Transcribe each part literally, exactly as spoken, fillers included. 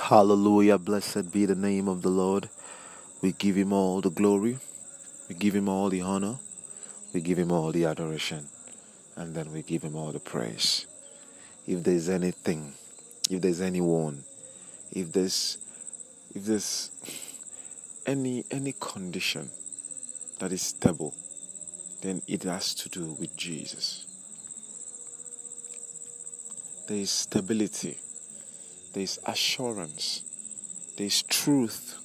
Hallelujah, blessed be the name of the Lord. We give him all the glory. We give him all the honor. We give him all the adoration. And then we give him all the praise. If there's anything, if there's anyone, if there's if there's any any condition that is stable, then it has to do with Jesus. There is stability. There is assurance. There is truth.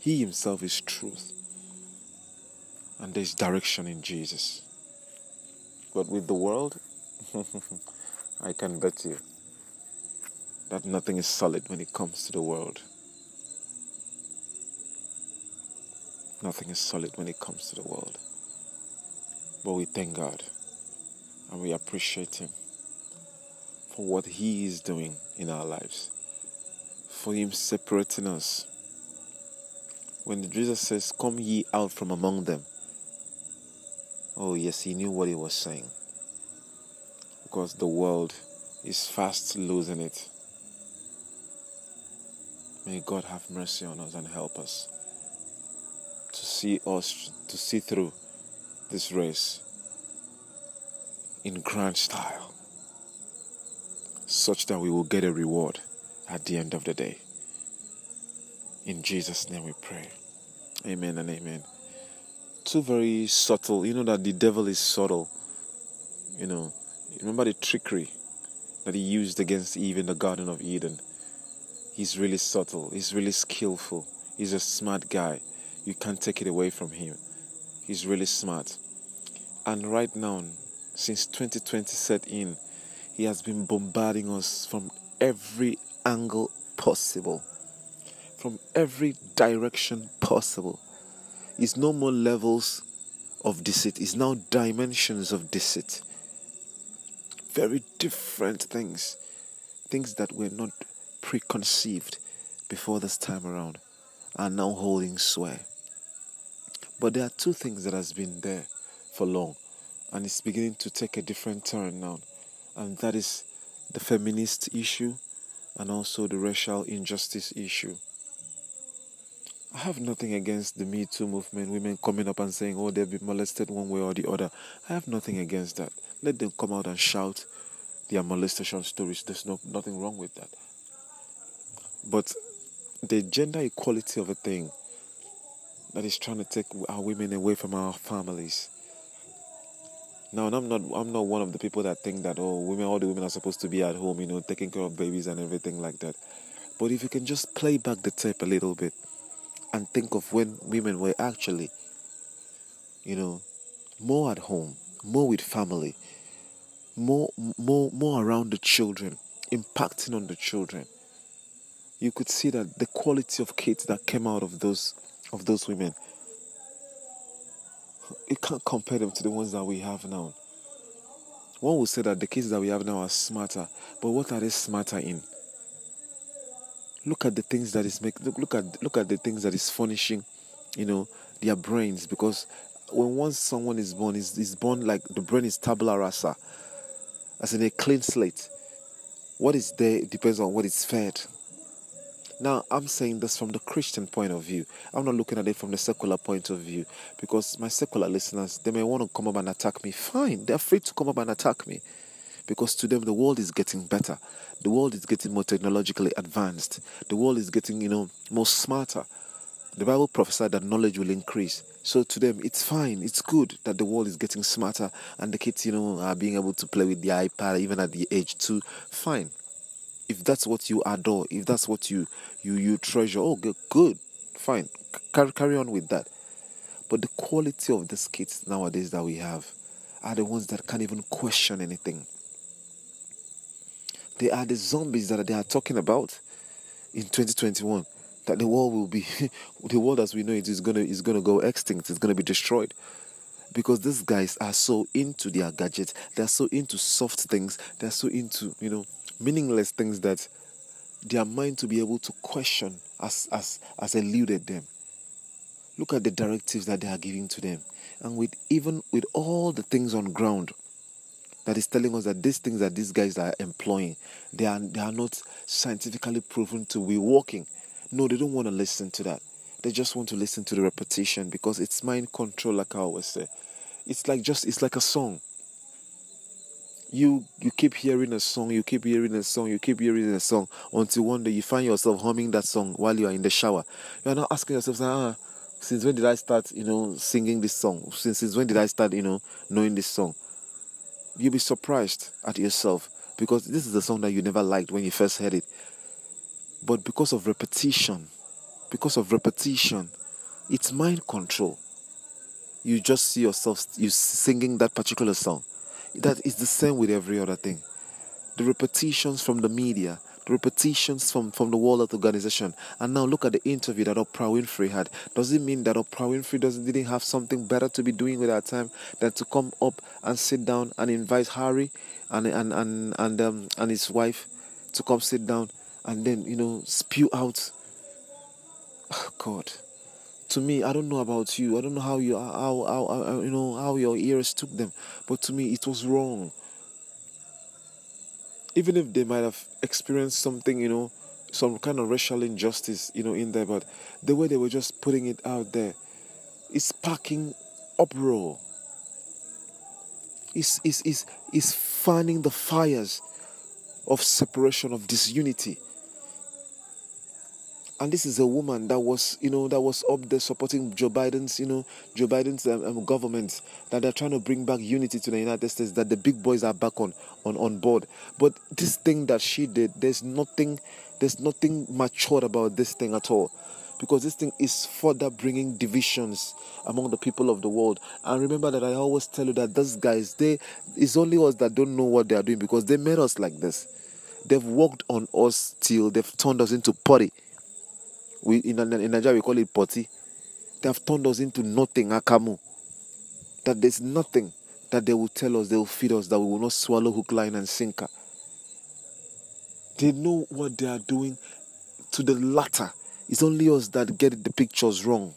He himself is truth. And there is direction in Jesus. But with the world, I can bet you that nothing is solid when it comes to the world. Nothing is solid when it comes to the world. But we thank God and we appreciate him for what he is doing in our lives, for him separating us. When Jesus says, "Come ye out from among them," oh yes, he knew what he was saying, because the world is fast losing it. May God have mercy on us and help us to see us to see through this race in grand style, such that we will get a reward at the end of the day. In Jesus' name we pray. Amen and amen. Two very subtle, you know that the devil is subtle. You know, remember the trickery that he used against Eve in the Garden of Eden. He's really subtle. He's really skillful. He's a smart guy. You can't take it away from him. He's really smart. And right now, since twenty twenty set in, he has been bombarding us from every angle possible, from every direction possible. It's no more levels of deceit. It's now dimensions of deceit. Very different things. Things that were not preconceived before this time around are now holding sway. But there are two things that has been there for long, and it's beginning to take a different turn now. And that is the feminist issue and also the racial injustice issue. I have nothing against the Me Too movement, women coming up and saying, oh, they've been molested one way or the other. I have nothing against that. Let them come out and shout their molestation stories. There's no, nothing wrong with that. But the gender equality of a thing that is trying to take our women away from our families. Now, and I'm not I'm not one of the people that think that, oh, women, all the women are supposed to be at home, you know, taking care of babies and everything like that. But if you can just play back the tape a little bit and think of when women were actually, you know, more at home, more with family, more more more around the children, impacting on the children, you could see that the quality of kids that came out of those of those women, you can't compare them to the ones that we have now. One would say that the kids that we have now are smarter, but what are they smarter in? Look at the things that is make look, look at look at the things that is furnishing, you know, their brains. Because when once someone is born, is is born like the brain is tabula rasa, as in a clean slate. What is there depends on what is fed. Now, I'm saying this from the Christian point of view. I'm not looking at it from the secular point of view, because my secular listeners, they may want to come up and attack me. Fine, they're free to come up and attack me, because to them, the world is getting better. The world is getting more technologically advanced. The world is getting, you know, more smarter. The Bible prophesied that knowledge will increase. So to them, it's fine. It's good that the world is getting smarter and the kids, you know, are being able to play with the iPad even at the age two. Fine. If that's what you adore, if that's what you you, you treasure, oh, good, fine, C- carry on with that. But the quality of these kids nowadays that we have are the ones that can't even question anything. They are the zombies that they are talking about in twenty twenty-one. That the world will be, the world as we know it is gonna is gonna go extinct. It's gonna be destroyed. Because these guys are so into their gadgets, they are so into soft things, they are so into, you know, meaningless things that their mind to be able to question as as as eluded them. Look at the directives that they are giving to them, and with even with all the things on ground, that is telling us that these things that these guys are employing, they are they are not scientifically proven to be working. No, they don't want to listen to that. They just want to listen to the repetition because it's mind control, like I always say. It's like just it's like a song. You you keep hearing a song, you keep hearing a song, you keep hearing a song until one day you find yourself humming that song while you are in the shower. You are now asking yourself, ah, since when did I start, you know, singing this song? Since since when did I start, you know, knowing this song? You'll be surprised at yourself because this is a song that you never liked when you first heard it. But because of repetition, because of repetition, it's mind control. You just see yourself you singing that particular song. That is the same with every other thing. The repetitions from the media, the repetitions from, from the World Health Organization. And now look at the interview that Oprah Winfrey had. Does it mean that Oprah Winfrey doesn't didn't have something better to be doing with her time than to come up and sit down and invite Harry and and and and, um, and his wife to come sit down and then, you know, spew out? Oh, God. To me, I don't know about you. I don't know how you how, how, how you know how your ears took them, but to me, it was wrong. Even if they might have experienced something, you know, some kind of racial injustice, you know, in there, but the way they were just putting it out there, it's sparking uproar. It's is is is fanning the fires of separation, of disunity. And this is a woman that was, you know, that was up there supporting Joe Biden's, you know, Joe Biden's um, um, government, that they're trying to bring back unity to the United States, that the big boys are back on, on, on board. But this thing that she did, there's nothing, there's nothing matured about this thing at all, because this thing is further bringing divisions among the people of the world. And remember that I always tell you that those guys, they, it's only us that don't know what they are doing because they made us like this. They've worked on us till they've turned us into potty. We, in, in Nigeria, we call it poti. They have turned us into nothing, akamu. That there's nothing that they will tell us, they will feed us, that we will not swallow hook, line, and sinker. They know what they are doing to the latter. It's only us that get the pictures wrong.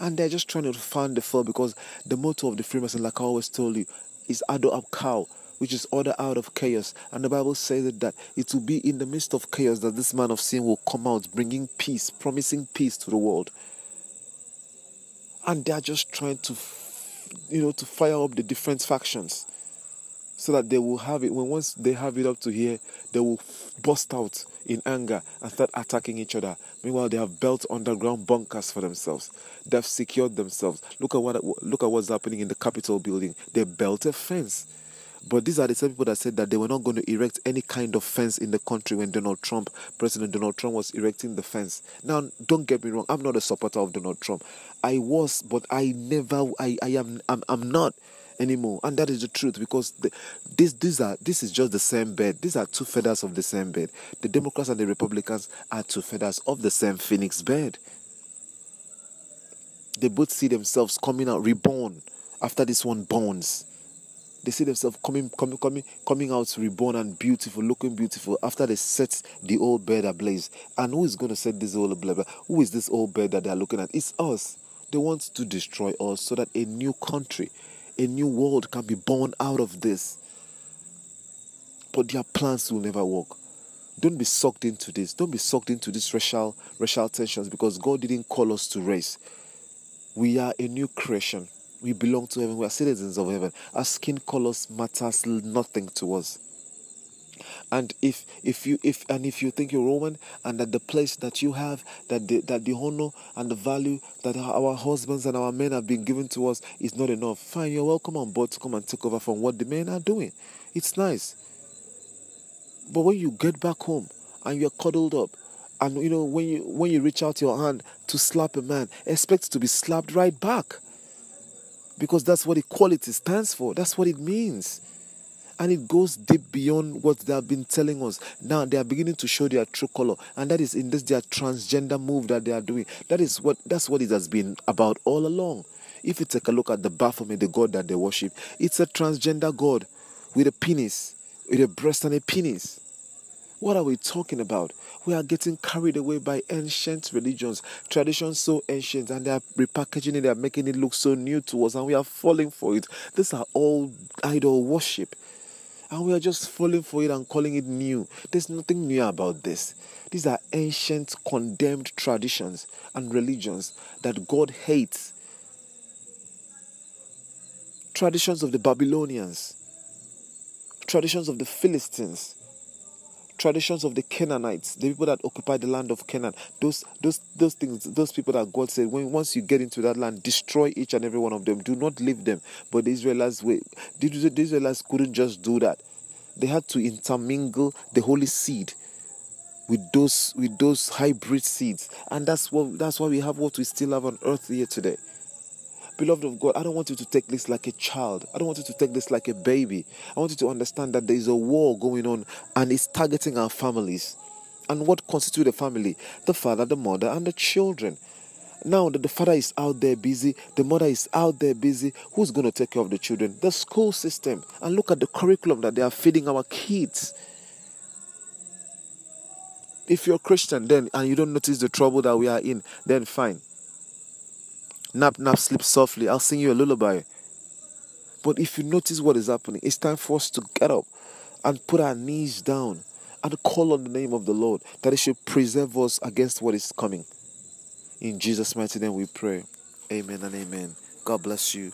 And they're just trying to fan the fur because the motto of the Freemason, like I always told you, is Ado Abkao, which is order out of chaos. And the Bible says that, that it will be in the midst of chaos that this man of sin will come out, bringing peace, promising peace to the world. And they are just trying to, you know, to fire up the different factions so that they will have it. When once they have it up to here, they will burst out in anger and start attacking each other. Meanwhile, they have built underground bunkers for themselves. They have secured themselves. Look at what look at what's happening in the Capitol building. They built a fence. But these are the same people that said that they were not going to erect any kind of fence in the country when Donald Trump, President Donald Trump, was erecting the fence. Now, don't get me wrong. I'm not a supporter of Donald Trump. I was, but I never, I, I am, I'm, I'm not anymore. And that is the truth, because the, this, these are, this is just the same bed. These are two feathers of the same bed. The Democrats and the Republicans are two feathers of the same phoenix bed. They both see themselves coming out reborn after this one burns. They see themselves coming, coming, coming, coming out reborn and beautiful, looking beautiful after they set the old bed ablaze. And who is going to set this old bed? Who is this old bed that they are looking at? It's us. They want to destroy us so that a new country, a new world can be born out of this. But their plans will never work. Don't be sucked into this. Don't be sucked into these racial, racial tensions, because God didn't call us to race. We are a new creation. We belong to heaven. We are citizens of heaven. Our skin colors matters nothing to us. And if if you if and if you think you're Roman and that the place that you have, that the that the honor and the value that our husbands and our men have been given to us is not enough, fine, you're welcome on board to come and take over from what the men are doing. It's nice. But when you get back home and you're cuddled up, and you know when you when you reach out your hand to slap a man, expect to be slapped right back. Because that's what equality stands for. That's what it means. And it goes deep beyond what they have been telling us. Now they are beginning to show their true color. And that is in this their transgender move that they are doing. That is what that's what it has been about all along. If you take a look at the Baphomet, the god that they worship, it's a transgender god with a penis, with a breast and a penis. What are we talking about? We are getting carried away by ancient religions, traditions so ancient, and they are repackaging it, they are making it look so new to us, and we are falling for it. These are all idol worship. And we are just falling for it and calling it new. There's nothing new about this. These are ancient, condemned traditions and religions that God hates. Traditions of the Babylonians, traditions of the Philistines, traditions of the Canaanites, the people that occupied the land of Canaan. Those, those, those things, those people that God said, when once you get into that land, destroy each and every one of them. Do not leave them. But the Israelites, wait, the Israelites couldn't just do that. They had to intermingle the holy seed with those, with those hybrid seeds, and that's what that's why we have what we still have on earth here today. Beloved of God, I don't want you to take this like a child. I don't want you to take this like a baby. I want you to understand that there is a war going on and it's targeting our families. And what constitutes a family? The father, the mother, and the children. Now that the father is out there busy, the mother is out there busy, who's going to take care of the children? The school system. And look at the curriculum that they are feeding our kids. If you're a Christian then and you don't notice the trouble that we are in, then fine. Nap, nap, sleep softly. I'll sing you a lullaby. But if you notice what is happening, it's time for us to get up and put our knees down and call on the name of the Lord that it should preserve us against what is coming. In Jesus' mighty name we pray. Amen and amen. God bless you.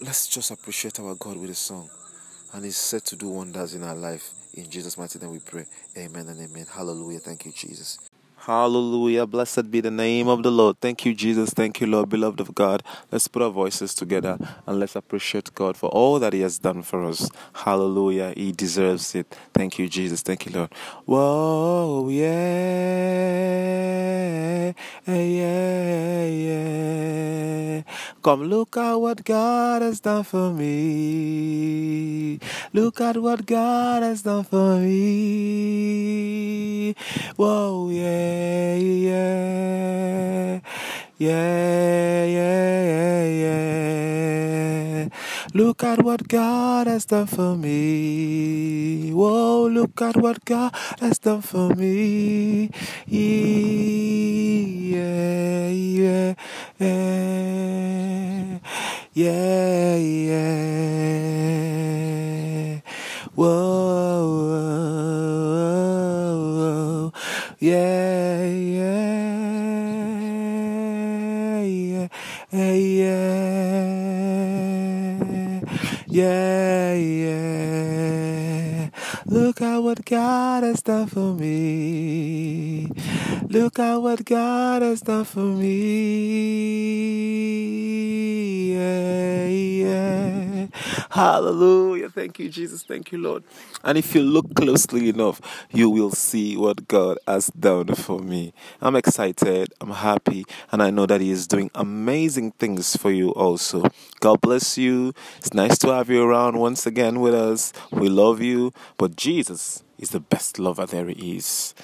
Let's just appreciate our God with a song. And He's set to do wonders in our life. In Jesus' mighty name we pray. Amen and amen. Hallelujah. Thank you, Jesus. Hallelujah. Blessed be the name of the Lord. Thank you, Jesus. Thank you, Lord, beloved of God. Let's put our voices together and let's appreciate God for all that He has done for us. Hallelujah. He deserves it. Thank you, Jesus. Thank you, Lord. Whoa, yeah, yeah, yeah. Come look at what God has done for me. Look at what God has done for me. Whoa, yeah. Yeah, yeah, yeah, yeah, yeah. Look at what God has done for me. Whoa, look at what God has done for me. Yeah, yeah, yeah, yeah, yeah. Whoa, whoa, whoa, yeah. Yeah, yeah. Look at what God has done for me. Look at what God has done for me. Yeah, yeah. Hallelujah. Thank you, Jesus. Thank you, Lord. And if you look closely enough, you will see what God has done for me. I'm excited. I'm happy. And I know that He is doing amazing things for you also. God bless you. It's nice to have you around once again with us. We love you. But Jesus is the best lover there is.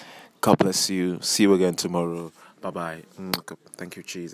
God bless you. See you again tomorrow. Bye-bye. Thank you, Jesus.